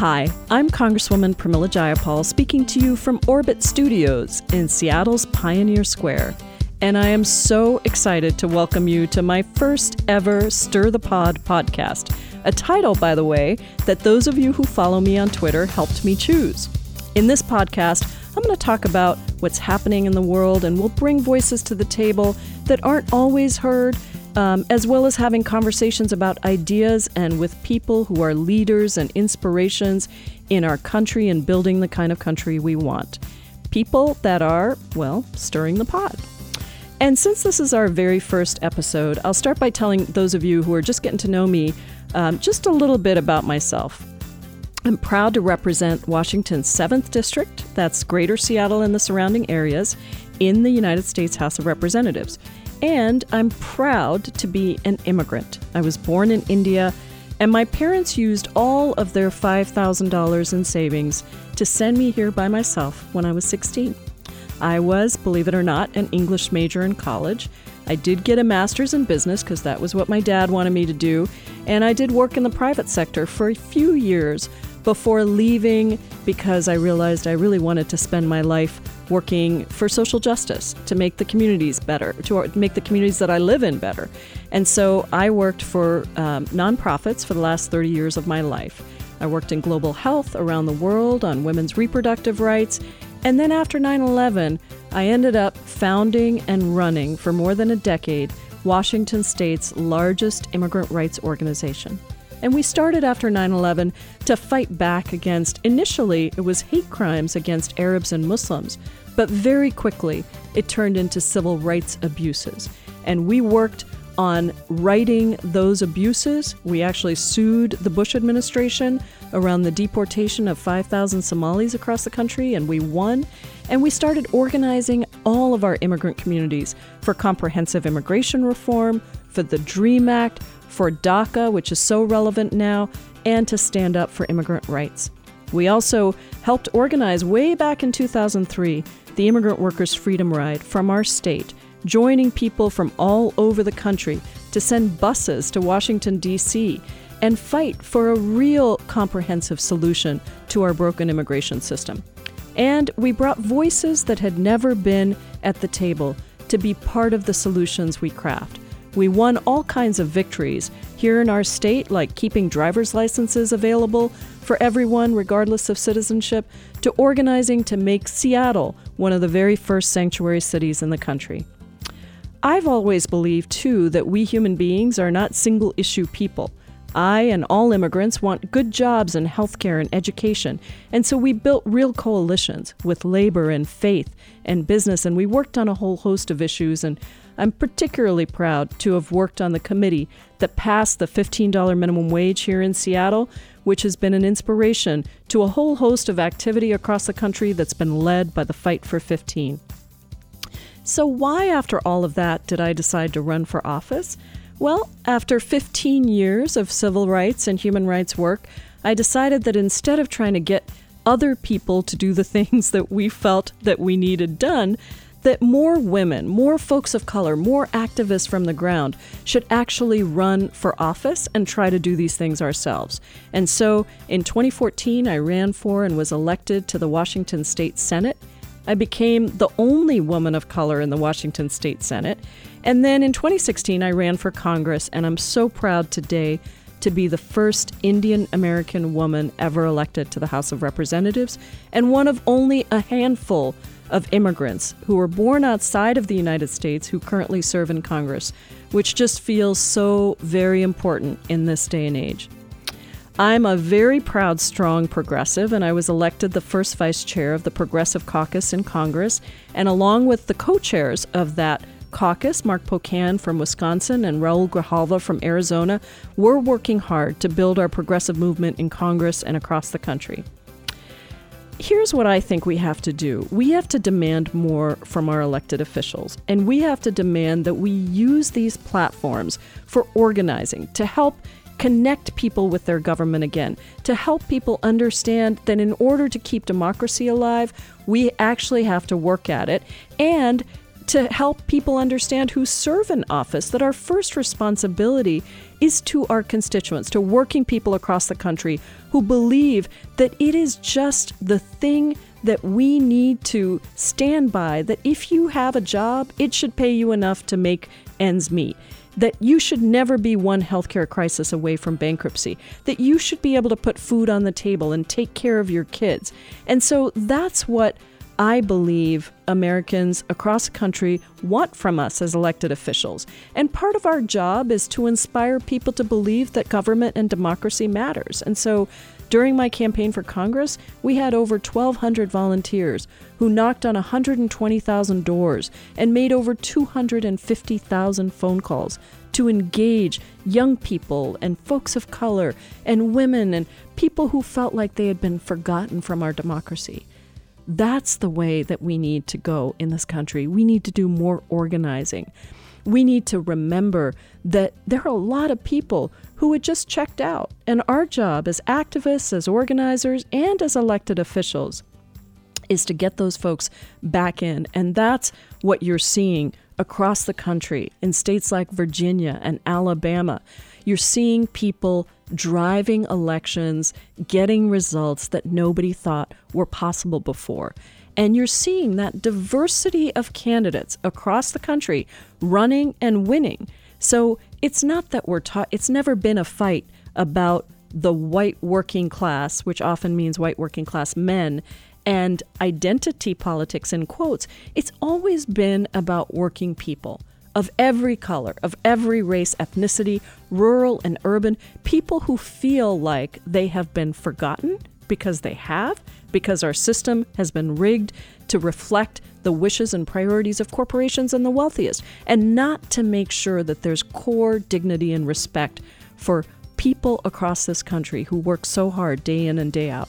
Hi, I'm Congresswoman Pramila Jayapal speaking to you from Orbit Studios in Seattle's Pioneer Square. And I am so excited to welcome you to my first ever Stir the Pod podcast, a title, by the way, that those of you who follow me on Twitter helped me choose. In this podcast, I'm going to talk about what's happening in the world, and we'll bring voices to the table that aren't always heard, as well as having conversations about ideas and with people who are leaders and inspirations in our country and building the kind of country we want. People that are, well, stirring the pot. And since this is our very first episode, I'll start by telling those of you who are just getting to know me just a little bit about myself. I'm proud to represent Washington's 7th District, that's Greater Seattle and the surrounding areas, in the United States House of Representatives. And I'm proud to be an immigrant. I was born in India, and my parents used all of their $5,000 in savings to send me here by myself when I was 16. I was, believe it or not, an English major in college. I did get a master's in business because that was what my dad wanted me to do, and I did work in the private sector for a few years before leaving because I realized I really wanted to spend my life working for social justice, to make the communities better, to make the communities that I live in better. And so I worked for nonprofits for the last 30 years of my life. I worked in global health around the world on women's reproductive rights. And then after 9/11, I ended up founding and running for more than a decade Washington State's largest immigrant rights organization. And we started after 9/11 to fight back against, initially it was hate crimes against Arabs and Muslims, but very quickly it turned into civil rights abuses. And we worked on righting those abuses. We actually sued the Bush administration around the deportation of 5,000 Somalis across the country, and we won. And we started organizing all of our immigrant communities for comprehensive immigration reform, for the DREAM Act, for DACA, which is so relevant now, and to stand up for immigrant rights. We also helped organize, way back in 2003, the Immigrant Workers Freedom Ride from our state, joining people from all over the country to send buses to Washington, D.C., and fight for a real comprehensive solution to our broken immigration system. And we brought voices that had never been at the table to be part of the solutions we craft. We won all kinds of victories here in our state, like keeping driver's licenses available for everyone, regardless of citizenship, to organizing to make Seattle one of the very first sanctuary cities in the country. I've always believed, too, that we human beings are not single-issue people. I and all immigrants want good jobs and healthcare and education, and so we built real coalitions with labor and faith and business, and we worked on a whole host of issues, and I'm particularly proud to have worked on the committee that passed the $15 minimum wage here in Seattle, which has been an inspiration to a whole host of activity across the country that's been led by the Fight for 15. So why, after all of that, did I decide to run for office? Well, after 15 years of civil rights and human rights work, I decided that instead of trying to get other people to do the things that we felt that we needed done, that more women, more folks of color, more activists from the ground should actually run for office and try to do these things ourselves. And so in 2014, I ran for and was elected to the Washington State Senate. I became the only woman of color in the Washington State Senate. And then in 2016, I ran for Congress, and I'm so proud today to be the first Indian American woman ever elected to the House of Representatives, and one of only a handful of immigrants who were born outside of the United States who currently serve in Congress, which just feels so very important in this day and age. I'm a very proud, strong progressive, and I was elected the first vice chair of the Progressive Caucus in Congress, and along with the co-chairs of that caucus, Mark Pocan from Wisconsin and Raúl Grijalva from Arizona, we're working hard to build our progressive movement in Congress and across the country. Here's what I think we have to do. We have to demand more from our elected officials, and we have to demand that we use these platforms for organizing to help connect people with their government again, to help people understand that in order to keep democracy alive, we actually have to work at it, and to help people understand who serve in office, that our first responsibility is to our constituents, to working people across the country who believe that it is just the thing that we need to stand by, that if you have a job, it should pay you enough to make ends meet, that you should never be one healthcare crisis away from bankruptcy, that you should be able to put food on the table and take care of your kids. And so that's what I believe Americans across the country want from us as elected officials. And part of our job is to inspire people to believe that government and democracy matters. And so during my campaign for Congress, we had over 1,200 volunteers who knocked on 120,000 doors and made over 250,000 phone calls to engage young people and folks of color and women and people who felt like they had been forgotten from our democracy. That's the way that we need to go in this country. We need to do more organizing. We need to remember that there are a lot of people who had just checked out. And our job as activists, as organizers, and as elected officials is to get those folks back in. And that's what you're seeing across the country in states like Virginia and Alabama. You're seeing people driving elections, getting results that nobody thought were possible before. And you're seeing that diversity of candidates across the country running and winning. So it's not that it's never been a fight about the white working class, which often means white working class men, and identity politics in quotes. It's always been about working people of every color, of every race, ethnicity, rural and urban, people who feel like they have been forgotten because they have, because our system has been rigged to reflect the wishes and priorities of corporations and the wealthiest, and not to make sure that there's core dignity and respect for people across this country who work so hard day in and day out.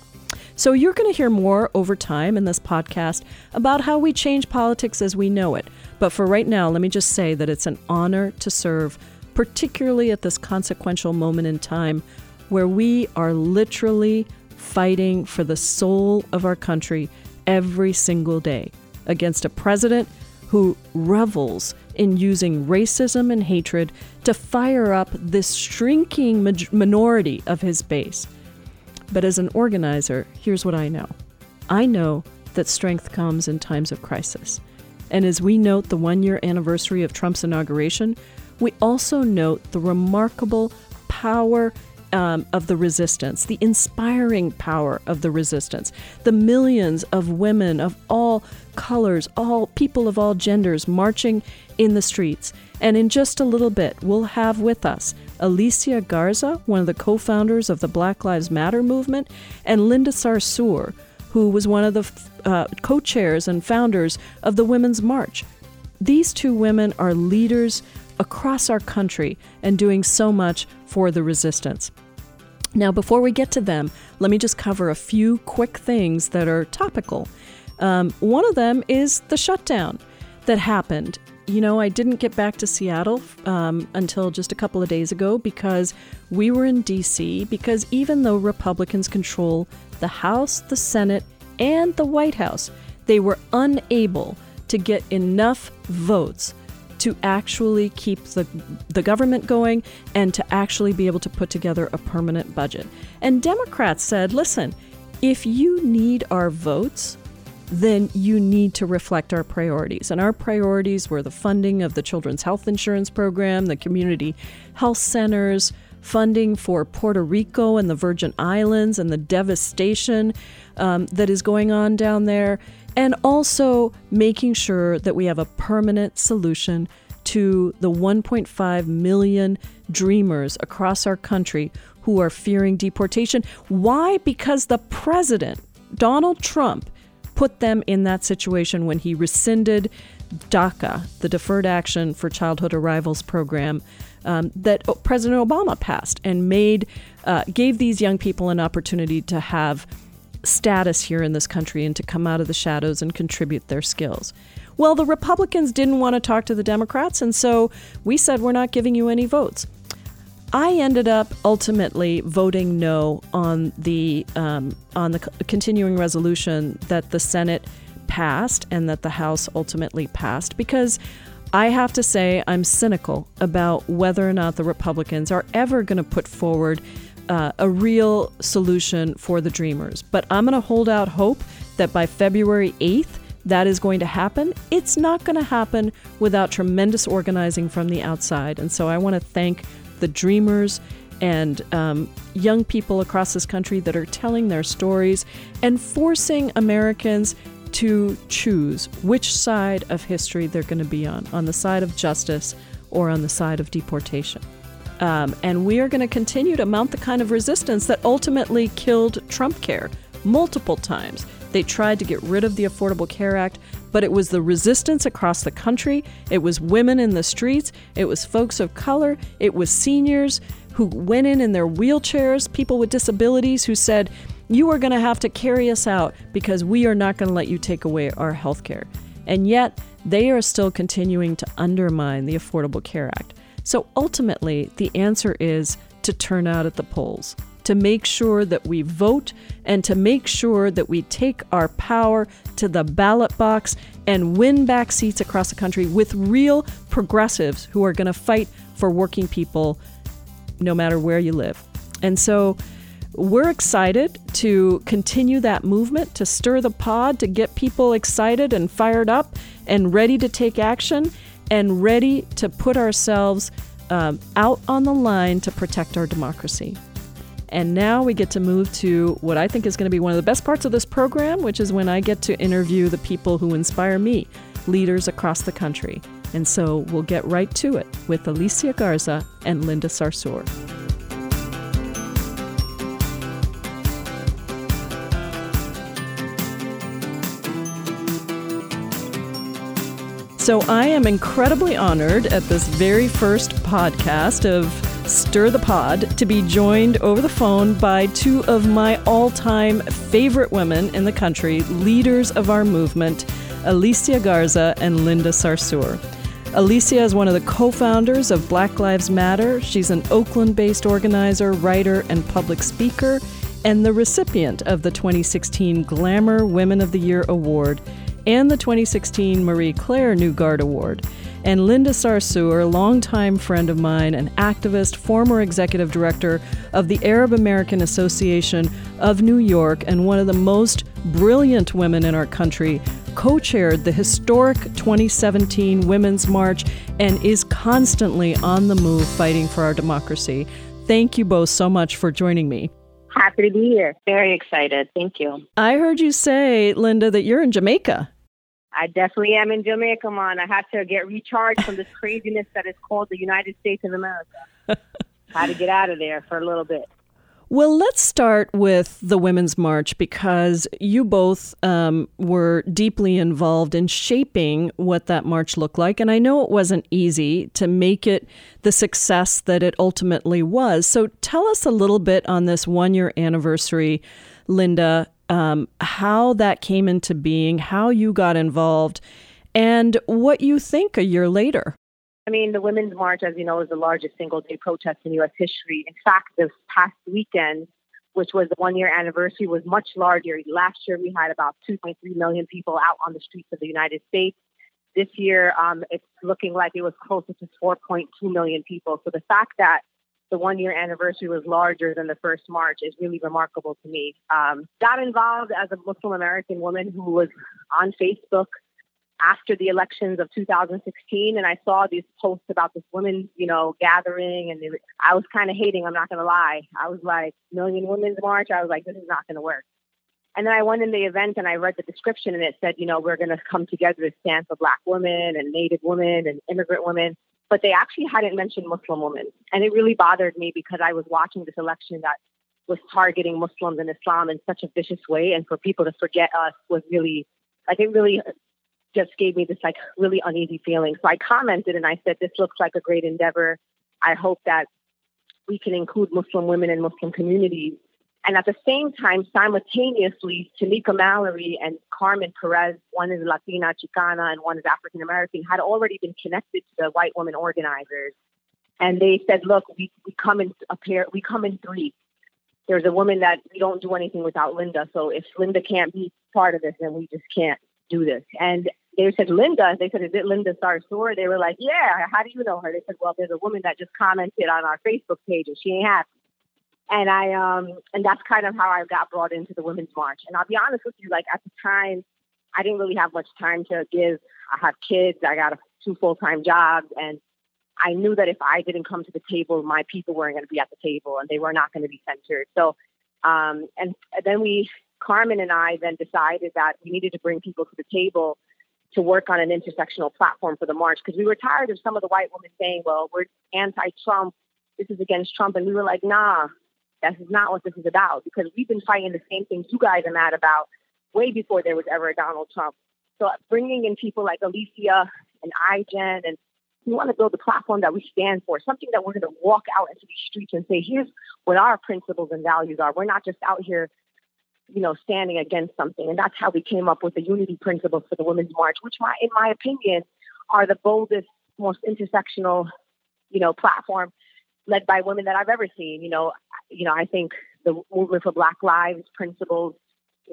So you're going to hear more over time in this podcast about how we change politics as we know it. But for right now, let me just say that it's an honor to serve, particularly at this consequential moment in time where we are literally fighting for the soul of our country every single day against a president who revels in using racism and hatred to fire up this shrinking minority of his base. But as an organizer, here's what I know. I know that strength comes in times of crisis. And as we note the one-year anniversary of Trump's inauguration, we also note the remarkable power of the resistance, the inspiring power of the resistance, the millions of women of all colors, all people of all genders marching in the streets. And in just a little bit, we'll have with us Alicia Garza, one of the co-founders of the Black Lives Matter movement, and Linda Sarsour, who was one of the co-chairs and founders of the Women's March. These two women are leaders across our country and doing so much for the resistance. Now, before we get to them, let me just cover a few quick things that are topical. One of them is the shutdown that happened. You know, I didn't get back to Seattle until just a couple of days ago because we were in D.C. because even though Republicans control the House, the Senate, and the White House, they were unable to get enough votes to actually keep the government going and to actually be able to put together a permanent budget. And Democrats said, listen, if you need our votes, then you need to reflect our priorities. And our priorities were the funding of the Children's Health Insurance Program, the community health centers, funding for Puerto Rico and the Virgin Islands and the devastation that is going on down there. And also making sure that we have a permanent solution to the 1.5 million dreamers across our country who are fearing deportation. Why? Because the president, Donald Trump, put them in that situation when he rescinded DACA, the Deferred Action for Childhood Arrivals program, that President Obama passed and gave these young people an opportunity to have status here in this country and to come out of the shadows and contribute their skills. Well, the Republicans didn't want to talk to the Democrats, and so we said, we're not giving you any votes. I ended up ultimately voting no on the continuing resolution that the Senate passed and that the House ultimately passed, because I have to say I'm cynical about whether or not the Republicans are ever going to put forward a real solution for the Dreamers. But I'm going to hold out hope that by February 8th, that is going to happen. It's not going to happen without tremendous organizing from the outside. And so I want to thank the Dreamers and young people across this country that are telling their stories and forcing Americans to choose which side of history they're going to be on the side of justice or on the side of deportation. And we are going to continue to mount the kind of resistance that ultimately killed TrumpCare multiple times. They tried to get rid of the Affordable Care Act, but it was the resistance across the country. It was women in the streets. It was folks of color. It was seniors who went in their wheelchairs, people with disabilities who said, you are going to have to carry us out because we are not going to let you take away our health care. And yet they are still continuing to undermine the Affordable Care Act. So ultimately, the answer is to turn out at the polls, to make sure that we vote and to make sure that we take our power to the ballot box and win back seats across the country with real progressives who are going to fight for working people no matter where you live. And so we're excited to continue that movement, to stir the pod, to get people excited and fired up and ready to take action and ready to put ourselves out on the line to protect our democracy. And now we get to move to what I think is going to be one of the best parts of this program, which is when I get to interview the people who inspire me, leaders across the country. And so we'll get right to it with Alicia Garza and Linda Sarsour. So I am incredibly honored at this very first podcast of Stir the Pod to be joined over the phone by two of my all-time favorite women in the country, leaders of our movement, Alicia Garza and Linda Sarsour. Alicia is one of the co-founders of Black Lives Matter. She's an Oakland-based organizer, writer, and public speaker, and the recipient of the 2016 Glamour Women of the Year Award and the 2016 Marie Claire New Guard Award. And Linda Sarsour, a longtime friend of mine, an activist, former executive director of the Arab American Association of New York, and one of the most brilliant women in our country, co-chaired the historic 2017 Women's March and is constantly on the move fighting for our democracy. Thank you both so much for joining me. Happy to be here. Very excited. Thank you. I heard you say, Linda, that you're in Jamaica. I definitely am in Jamaica, man. I had to get recharged from this craziness that is called the United States of America. Had to get out of there for a little bit. Well, let's start with the Women's March, because you both were deeply involved in shaping what that march looked like. And I know it wasn't easy to make it the success that it ultimately was. So tell us a little bit on this one-year anniversary, Linda, how that came into being, how you got involved, and what you think a year later. I mean, the Women's March, as you know, is the largest single-day protest in U.S. history. In fact, this past weekend, which was the one-year anniversary, was much larger. Last year, we had about 2.3 million people out on the streets of the United States. This year, it's looking like it was closer to 4.2 million people. So the fact that the one-year anniversary was larger than the first March is really remarkable to me. Got involved as a Muslim-American woman who was on Facebook after the elections of 2016, and I saw these posts about this women, gathering, and I was kind of hating, I'm not going to lie. I was like, Million Women's March, I was like, this is not going to work. And then I went in the event and I read the description, and it said, we're going to come together to stand for Black women and Native women and immigrant women, but they actually hadn't mentioned Muslim women. And it really bothered me because I was watching this election that was targeting Muslims and Islam in such a vicious way, and for people to forget us was really, just gave me this really uneasy feeling. So I commented and I said, this looks like a great endeavor. I hope that we can include Muslim women and Muslim communities. And at the same time, simultaneously, Tamika Mallory and Carmen Perez, one is Latina, Chicana, and one is African American, had already been connected to the white women organizers. And they said, look, we come in three. There's a woman that we don't do anything without Linda. So if Linda can't be part of this, then we just can't do this. And they said, Linda, they said, is it Linda Sarsour? They were like, yeah, how do you know her? They said, well, there's a woman that just commented on our Facebook page and she ain't happy. And I that's kind of how I got brought into the Women's March. And I'll be honest with you, like at the time, I didn't really have much time to give. I have kids. I got two full-time jobs. And I knew that if I didn't come to the table, my people weren't going to be at the table and they were not going to be censored. So, and then Carmen and I then decided that we needed to bring people to the table to work on an intersectional platform for the march, because we were tired of some of the white women saying, well, we're anti-Trump. This is against Trump. And we were like, nah, that's not what this is about, because we've been fighting the same things you guys are mad about way before there was ever a Donald Trump. So bringing in people like Alicia and iGen, and we want to build a platform that we stand for, something that we're going to walk out into the streets and say, here's what our principles and values are. We're not just out here, you know, standing against something. And that's how we came up with the Unity Principles for the Women's March, which in my opinion are the boldest, most intersectional, you know, platform led by women that I've ever seen. You know, I think the Movement for Black Lives principles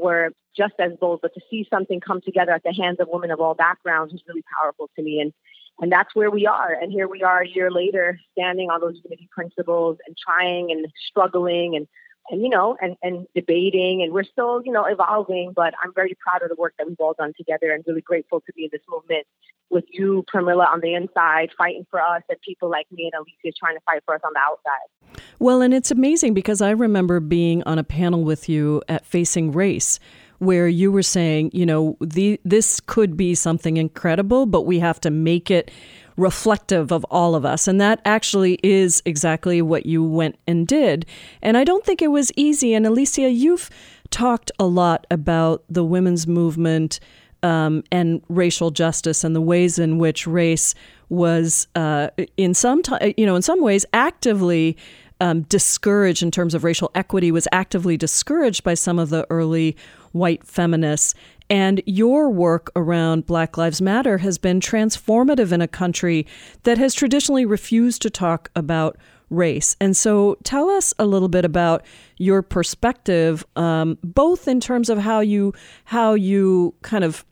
were just as bold, but to see something come together at the hands of women of all backgrounds is really powerful to me. And that's where we are. And here we are a year later, standing on those Unity Principles and trying and struggling and you know, and debating. And we're still, you know, evolving, but I'm very proud of the work that we've all done together and really grateful to be in this movement with you, Pramila, on the inside, fighting for us, and people like me and Alicia trying to fight for us on the outside. Well, and it's amazing because I remember being on a panel with you at Facing Race, where you were saying, you know, this could be something incredible, but we have to make it reflective of all of us. And that actually is exactly what you went and did. And I don't think it was easy. And Alicia, you've talked a lot about the women's movement and racial justice and the ways in which race was, in some ways, actively discouraged in terms of racial equity, was actively discouraged by some of the early white feminists. And your work around Black Lives Matter has been transformative in a country that has traditionally refused to talk about race. And so tell us a little bit about your perspective, both in terms of how you kind of,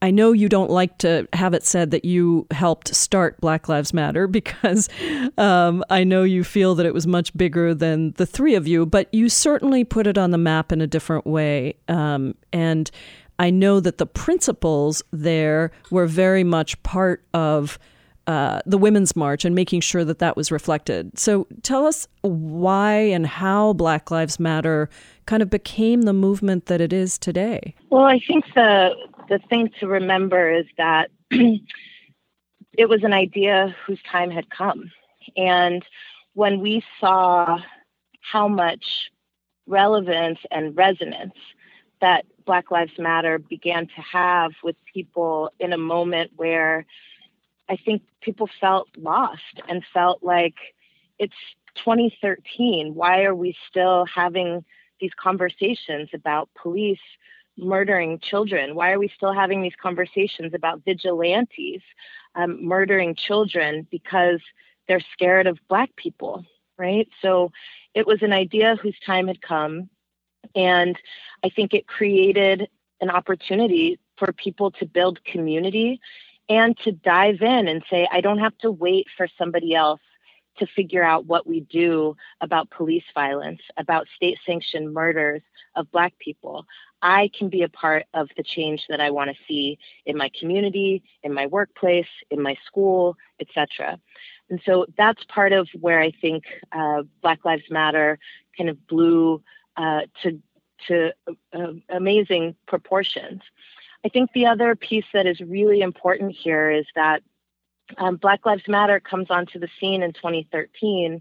I know you don't like to have it said that you helped start Black Lives Matter, because I know you feel that it was much bigger than the three of you, but you certainly put it on the map in a different way. And I know that the principles there were very much part of the Women's March and making sure that that was reflected. So tell us why and how Black Lives Matter kind of became the movement that it is today. Well, I think the thing to remember is that it was an idea whose time had come. And when we saw how much relevance and resonance that Black Lives Matter began to have with people in a moment where I think people felt lost and felt like it's 2013. Why are we still having these conversations about police murdering children? Why are we still having these conversations about vigilantes murdering children because they're scared of Black people, right? So it was an idea whose time had come. And I think it created an opportunity for people to build community and to dive in and say, I don't have to wait for somebody else to figure out what we do about police violence, about state-sanctioned murders of Black people. I can be a part of the change that I want to see in my community, in my workplace, in my school, etc. And so that's part of where I think Black Lives Matter kind of blew to amazing proportions. I think the other piece that is really important here is that Black Lives Matter comes onto the scene in 2013,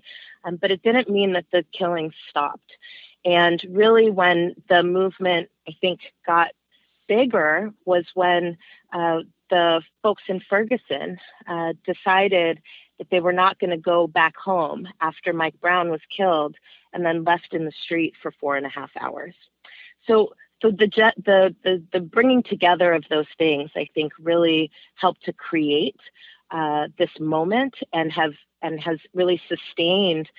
but it didn't mean that the killings stopped. And really when the movement, I think, got bigger was when the folks in Ferguson decided that they were not going to go back home after Mike Brown was killed and then left in the street for 4.5 hours. So the bringing together of those things, I think, really helped to create this moment and has really sustained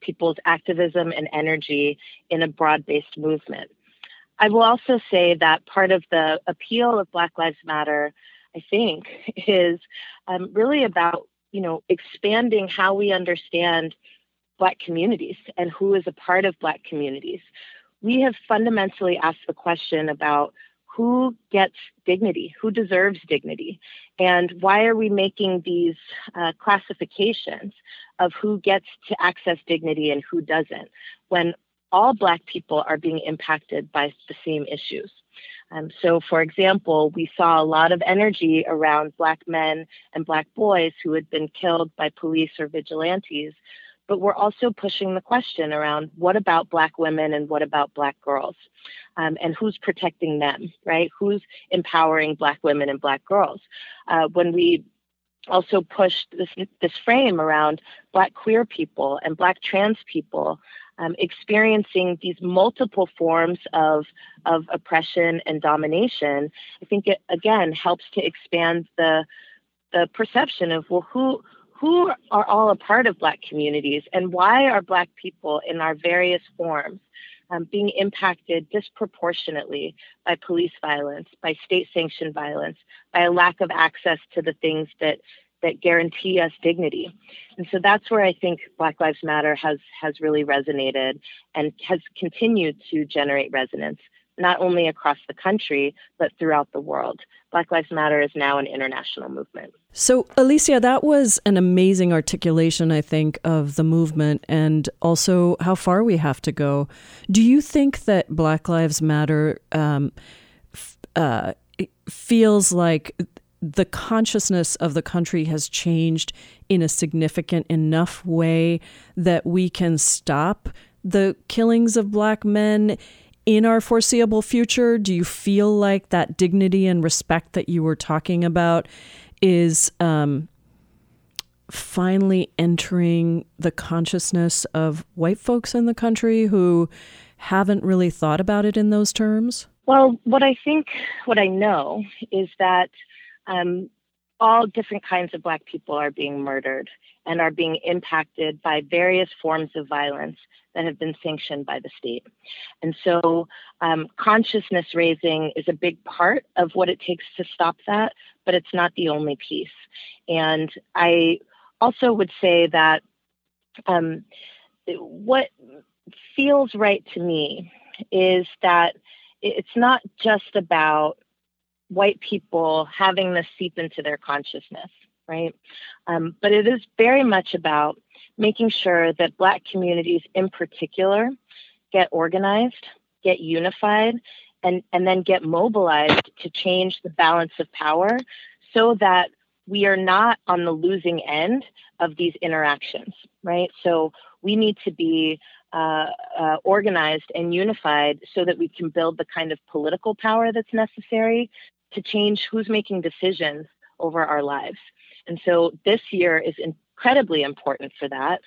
people's activism and energy in a broad-based movement. I will also say that part of the appeal of Black Lives Matter, I think, is really about, you know, expanding how we understand Black communities and who is a part of Black communities. We have fundamentally asked the question about who gets dignity, who deserves dignity, and why are we making these classifications of who gets to access dignity and who doesn't, when all Black people are being impacted by the same issues. So, for example, we saw a lot of energy around Black men and Black boys who had been killed by police or vigilantes, but we're also pushing the question around what about Black women and what about Black girls, and who's protecting them, right? Who's empowering Black women and Black girls? When we also pushed this frame around Black queer people and Black trans people experiencing these multiple forms of oppression and domination, I think it, again, helps to expand the perception of, well, who are all a part of Black communities, and why are Black people in our various forms being impacted disproportionately by police violence, by state-sanctioned violence, by a lack of access to the things that guarantee us dignity. And so that's where I think Black Lives Matter has really resonated and has continued to generate resonance, not only across the country, but throughout the world. Black Lives Matter is now an international movement. So, Alicia, that was an amazing articulation, I think, of the movement and also how far we have to go. Do you think that Black Lives Matter feels like the consciousness of the country has changed in a significant enough way that we can stop the killings of Black men in our foreseeable future? Do you feel like that dignity and respect that you were talking about is finally entering the consciousness of white folks in the country who haven't really thought about it in those terms? Well, what I know is that all different kinds of Black people are being murdered and are being impacted by various forms of violence that have been sanctioned by the state. And so consciousness raising is a big part of what it takes to stop that, but it's not the only piece. And I also would say that what feels right to me is that it's not just about white people having this seep into their consciousness, right? But it is very much about making sure that Black communities in particular get organized, get unified, and then get mobilized to change the balance of power so that we are not on the losing end of these interactions, right? So we need to be organized and unified so that we can build the kind of political power that's necessary to change who's making decisions over our lives. And so this year is incredibly important for that.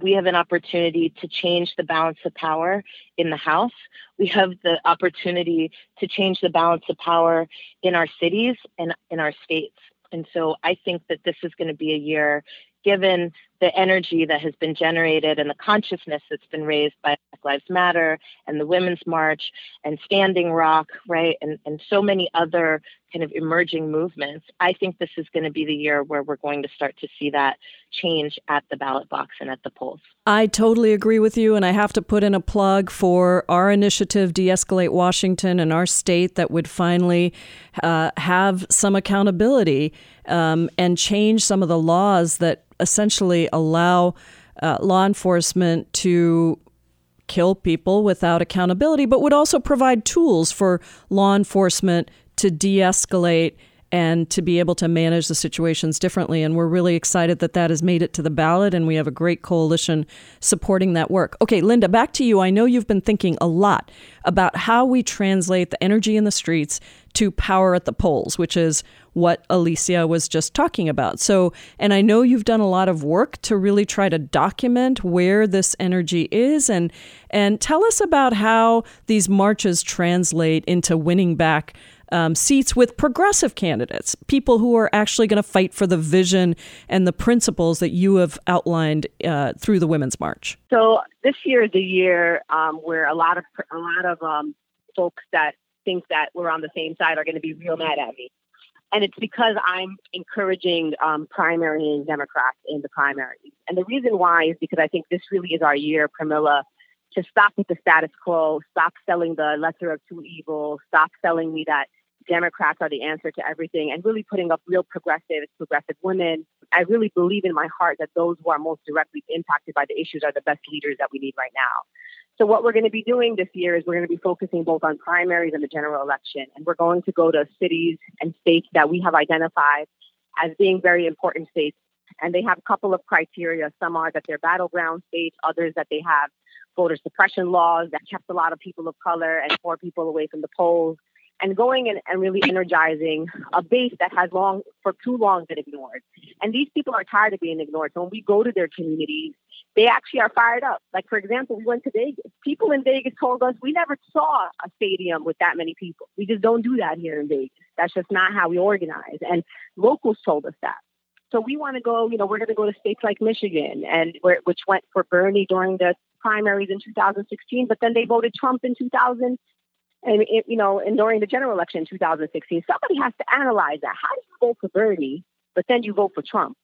We have an opportunity to change the balance of power in the House. We have the opportunity to change the balance of power in our cities and in our states. And so I think that this is going to be a year, given the energy that has been generated and the consciousness that's been raised by Black Lives Matter and the Women's March and Standing Rock, right, and so many other kind of emerging movements, I think this is going to be the year where we're going to start to see that change at the ballot box and at the polls. I totally agree with you, and I have to put in a plug for our initiative, Deescalate Washington, and our state that would finally have some accountability and change some of the laws that essentially allow law enforcement to kill people without accountability, but would also provide tools for law enforcement to de-escalate and to be able to manage the situations differently. And we're really excited that that has made it to the ballot, and we have a great coalition supporting that work. Okay, Linda, back to you. I know you've been thinking a lot about how we translate the energy in the streets to power at the polls, which is what Alicia was just talking about. So, and I know you've done a lot of work to really try to document where this energy is, and tell us about how these marches translate into winning back seats with progressive candidates, people who are actually going to fight for the vision and the principles that you have outlined through the Women's March. So this year is a year where a lot of folks that think that we're on the same side are going to be real mad at me. And it's because I'm encouraging primarying Democrats in the primaries. And the reason why is because I think this really is our year, Pramila, to stop with the status quo, stop selling the lesser of two evils, stop selling me that Democrats are the answer to everything, and really putting up real progressives, progressive women. I really believe in my heart that those who are most directly impacted by the issues are the best leaders that we need right now. So what we're going to be doing this year is we're going to be focusing both on primaries and the general election. And we're going to go to cities and states that we have identified as being very important states. And they have a couple of criteria. Some are that they're battleground states, others that they have voter suppression laws that kept a lot of people of color and poor people away from the polls. And going and really energizing a base that has long, for too long, been ignored. And these people are tired of being ignored. So when we go to their communities, they actually are fired up. Like, for example, we went to Vegas. People in Vegas told us we never saw a stadium with that many people. We just don't do that here in Vegas. That's just not how we organize. And locals told us that. So we want to go, we're going to go to states like Michigan, and which went for Bernie during the primaries in 2016, but then they voted Trump in 2000. And, and during the general election in 2016, somebody has to analyze that. How do you vote for Bernie, but then you vote for Trump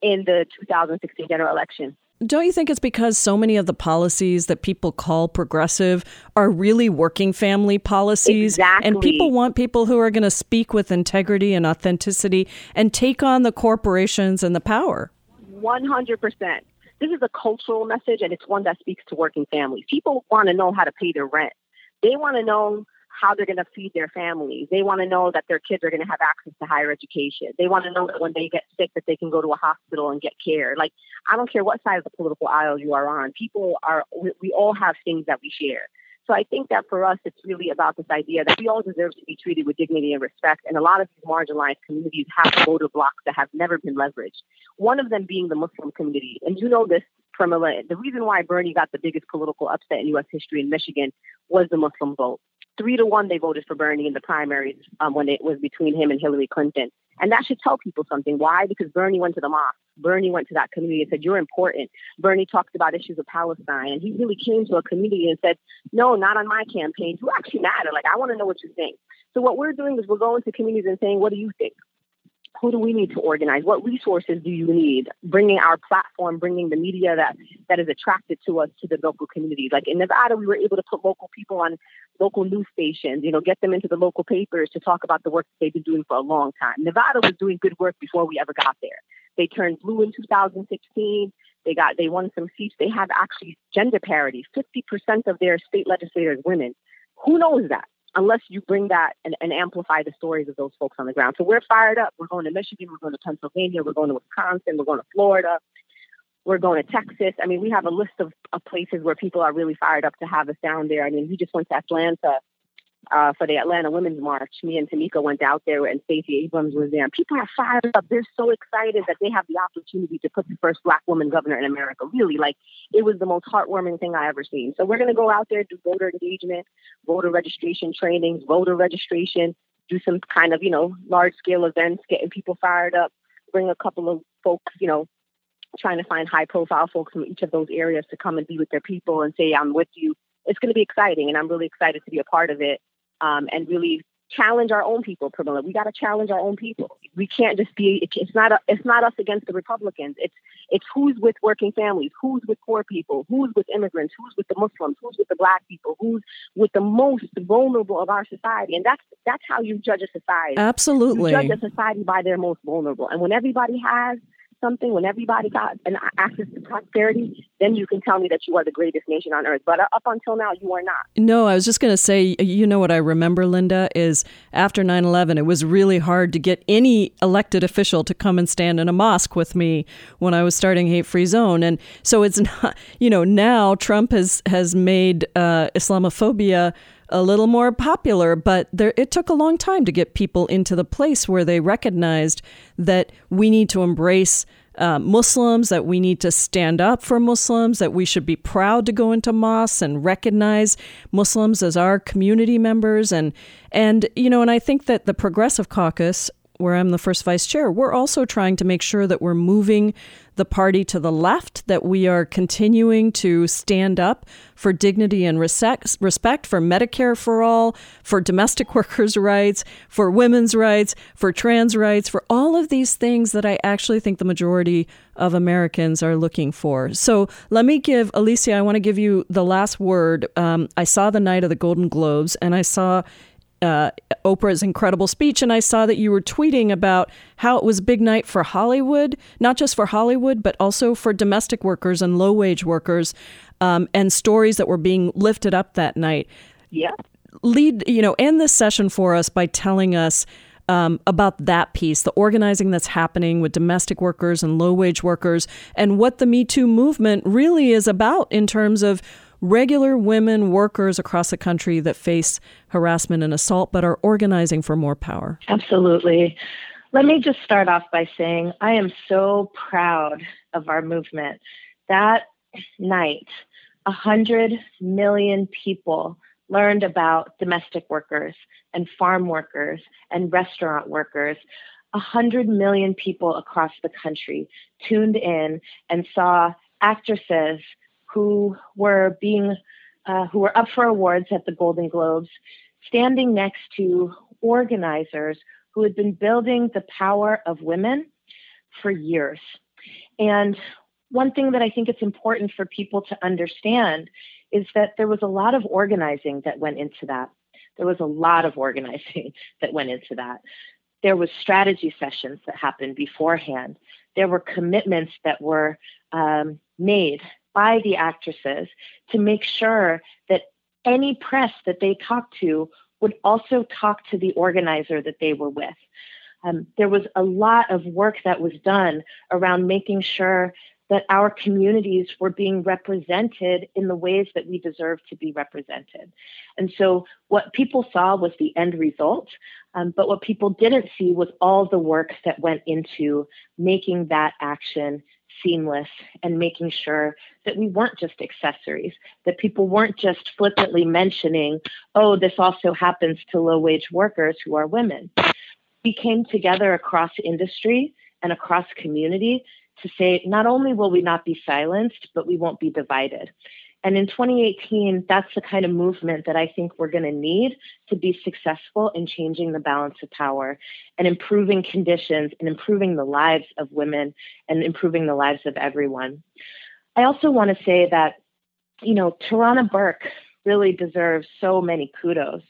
in the 2016 general election? Don't you think it's because so many of the policies that people call progressive are really working family policies? Exactly. And people want people who are going to speak with integrity and authenticity and take on the corporations and the power. 100%. This is a cultural message, and it's one that speaks to working families. People want to know how to pay their rent. They want to know how they're going to feed their families. They want to know that their kids are going to have access to higher education. They want to know that when they get sick that they can go to a hospital and get care. Like, I don't care what side of the political aisle you are on. We all have things that we share. So I think that for us, it's really about this idea that we all deserve to be treated with dignity and respect. And a lot of these marginalized communities have voter blocks that have never been leveraged, one of them being the Muslim community. And you know this, Pramila, the reason why Bernie got the biggest political upset in U.S. history in Michigan was the Muslim vote. 3-1, they voted for Bernie in the primaries when it was between him and Hillary Clinton. And that should tell people something. Why? Because Bernie went to the mosque. Bernie went to that community and said, "You're important." Bernie talked about issues of Palestine. And he really came to a community and said, "No, not on my campaign. You actually matter. Like, I want to know what you think." So what we're doing is we're going to communities and saying, "What do you think? Who do we need to organize? What resources do you need?" Bringing our platform, bringing the media that is attracted to us to the local community. Like in Nevada, we were able to put local people on local news stations, get them into the local papers to talk about the work that they've been doing for a long time. Nevada was doing good work before we ever got there. They turned blue in 2016. They won some seats. They have actually gender parity. 50% of their state legislators women. Who knows that? Unless you bring that and amplify the stories of those folks on the ground. So we're fired up. We're going to Michigan. We're going to Pennsylvania. We're going to Wisconsin. We're going to Florida. We're going to Texas. I mean, we have a list of places where people are really fired up to have us down there. I mean, we just went to Atlanta for the Atlanta Women's March. Me and Tamika went out there, and Stacey Abrams was there. And people are fired up. They're so excited that they have the opportunity to put the first Black woman governor in America. Really, it was the most heartwarming thing I ever seen. So we're going to go out there, do voter engagement, voter registration trainings, voter registration, do some kind of, large-scale events, getting people fired up, bring a couple of folks, trying to find high-profile folks from each of those areas to come and be with their people and say, "I'm with you." It's going to be exciting, and I'm really excited to be a part of it. And really challenge our own people, Pramila. We got to challenge our own people. We can't just be. It's not us against the Republicans. It's who's with working families, who's with poor people, who's with immigrants, who's with the Muslims, who's with the Black people, who's with the most vulnerable of our society. And that's how you judge a society. Absolutely, you judge a society by their most vulnerable. And when everybody has something, when everybody got an access to prosperity, then you can tell me that you are the greatest nation on earth. But up until now, you are not. No, I was just going to say, what I remember, Linda, is after 9/11, it was really hard to get any elected official to come and stand in a mosque with me when I was starting Hate Free Zone. And so it's not, now Trump has made Islamophobia a little more popular, but it took a long time to get people into the place where they recognized that we need to embrace Muslims, that we need to stand up for Muslims, that we should be proud to go into mosques and recognize Muslims as our community members. And I think that the Progressive Caucus, where I'm the first vice chair, we're also trying to make sure that we're moving the party to the left, that we are continuing to stand up for dignity and respect for Medicare for all, for domestic workers' rights, for women's rights, for trans rights, for all of these things that I actually think the majority of Americans are looking for. So let me give, Alicia, I want to give you the last word. I saw the night of the Golden Globes, and I saw Oprah's incredible speech, and I saw that you were tweeting about how it was a big night for Hollywood, not just for Hollywood, but also for domestic workers and low-wage workers, and stories that were being lifted up that night. Yeah. End this session for us by telling us about that piece, the organizing that's happening with domestic workers and low-wage workers, and what the Me Too movement really is about in terms of regular women workers across the country that face harassment and assault, but are organizing for more power. Absolutely. Let me just start off by saying I am so proud of our movement. That night, 100 million people learned about domestic workers and farm workers and restaurant workers. 100 million people across the country tuned in and saw actresses who were up for awards at the Golden Globes, standing next to organizers who had been building the power of women for years. And one thing that I think it's important for people to understand is that there was a lot of organizing that went into that. There was strategy sessions that happened beforehand. There were commitments that were made by the actresses to make sure that any press that they talked to would also talk to the organizer that they were with. There was a lot of work that was done around making sure that our communities were being represented in the ways that we deserve to be represented. And so what people saw was the end result, but what people didn't see was all the work that went into making that action seamless and making sure that we weren't just accessories, that people weren't just flippantly mentioning, oh, this also happens to low-wage workers who are women. We came together across industry and across community to say, not only will we not be silenced, but we won't be divided. And in 2018, that's the kind of movement that I think we're going to need to be successful in changing the balance of power and improving conditions and improving the lives of women and improving the lives of everyone. I also want to say that, Tarana Burke really deserves so many kudos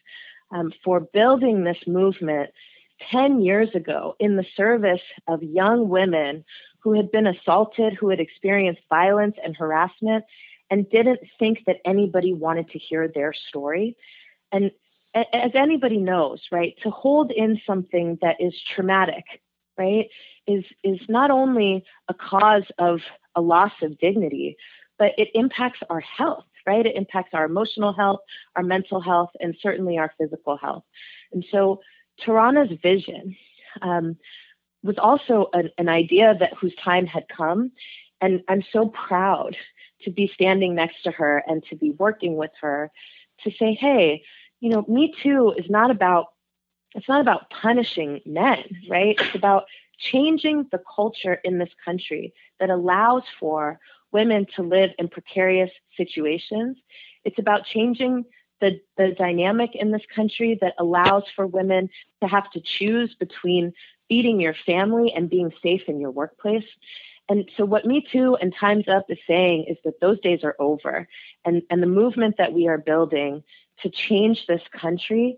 for building this movement 10 years ago in the service of young women who had been assaulted, who had experienced violence and harassment, and didn't think that anybody wanted to hear their story. And as anybody knows, right, to hold in something that is traumatic, right, is not only a cause of a loss of dignity, but it impacts our health, right? It impacts our emotional health, our mental health, and certainly our physical health. And so Tarana's vision was also an idea that whose time had come. And I'm so proud to be standing next to her and to be working with her to say, hey, Me Too is not about punishing men, right? It's about changing the culture in this country that allows for women to live in precarious situations. It's about changing the dynamic in this country that allows for women to have to choose between feeding your family and being safe in your workplace. And so what Me Too and Time's Up is saying is that those days are over. And the movement that we are building to change this country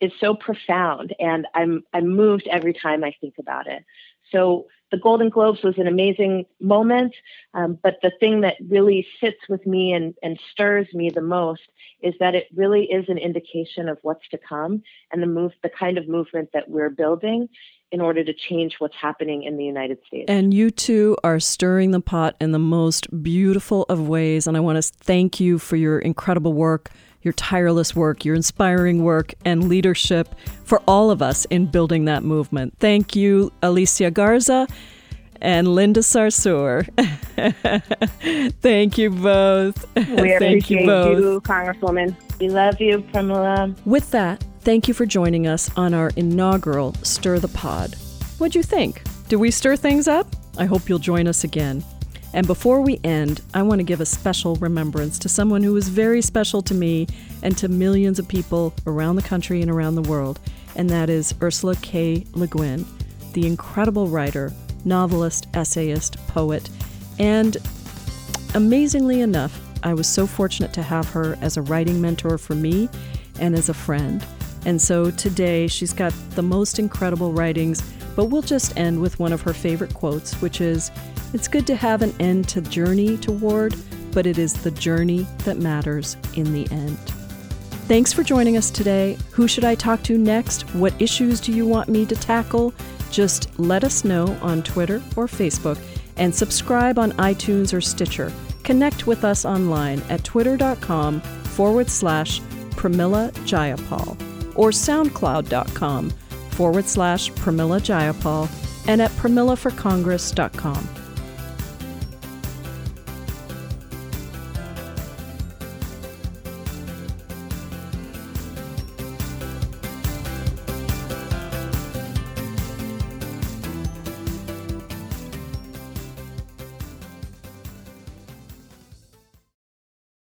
is so profound. And I'm moved every time I think about it. So the Golden Globes was an amazing moment. But the thing that really sits with me and stirs me the most is that it really is an indication of what's to come and the kind of movement that we're building in order to change what's happening in the United States. And you two are stirring the pot in the most beautiful of ways. And I want to thank you for your incredible work, your tireless work, your inspiring work, and leadership for all of us in building that movement. Thank you, Alicia Garza and Linda Sarsour. Thank you both. We appreciate you, Congresswoman. We love you, Pramila. With that, Thank you for joining us on our inaugural Stir the Pod. What'd you think? Do we stir things up? I hope you'll join us again. And before we end, I want to give a special remembrance to someone who is very special to me and to millions of people around the country and around the world, and that is Ursula K. Le Guin, the incredible writer, novelist, essayist, poet, and amazingly enough, I was so fortunate to have her as a writing mentor for me and as a friend. And so today she's got the most incredible writings, but we'll just end with one of her favorite quotes, which is, "It's good to have an end to journey toward, but it is the journey that matters in the end." Thanks for joining us today. Who should I talk to next? What issues do you want me to tackle? Just let us know on Twitter or Facebook and subscribe on iTunes or Stitcher. Connect with us online at twitter.com/Pramila Jayapal or soundcloud.com/Pramila Jayapal and at PramilaForCongress.com.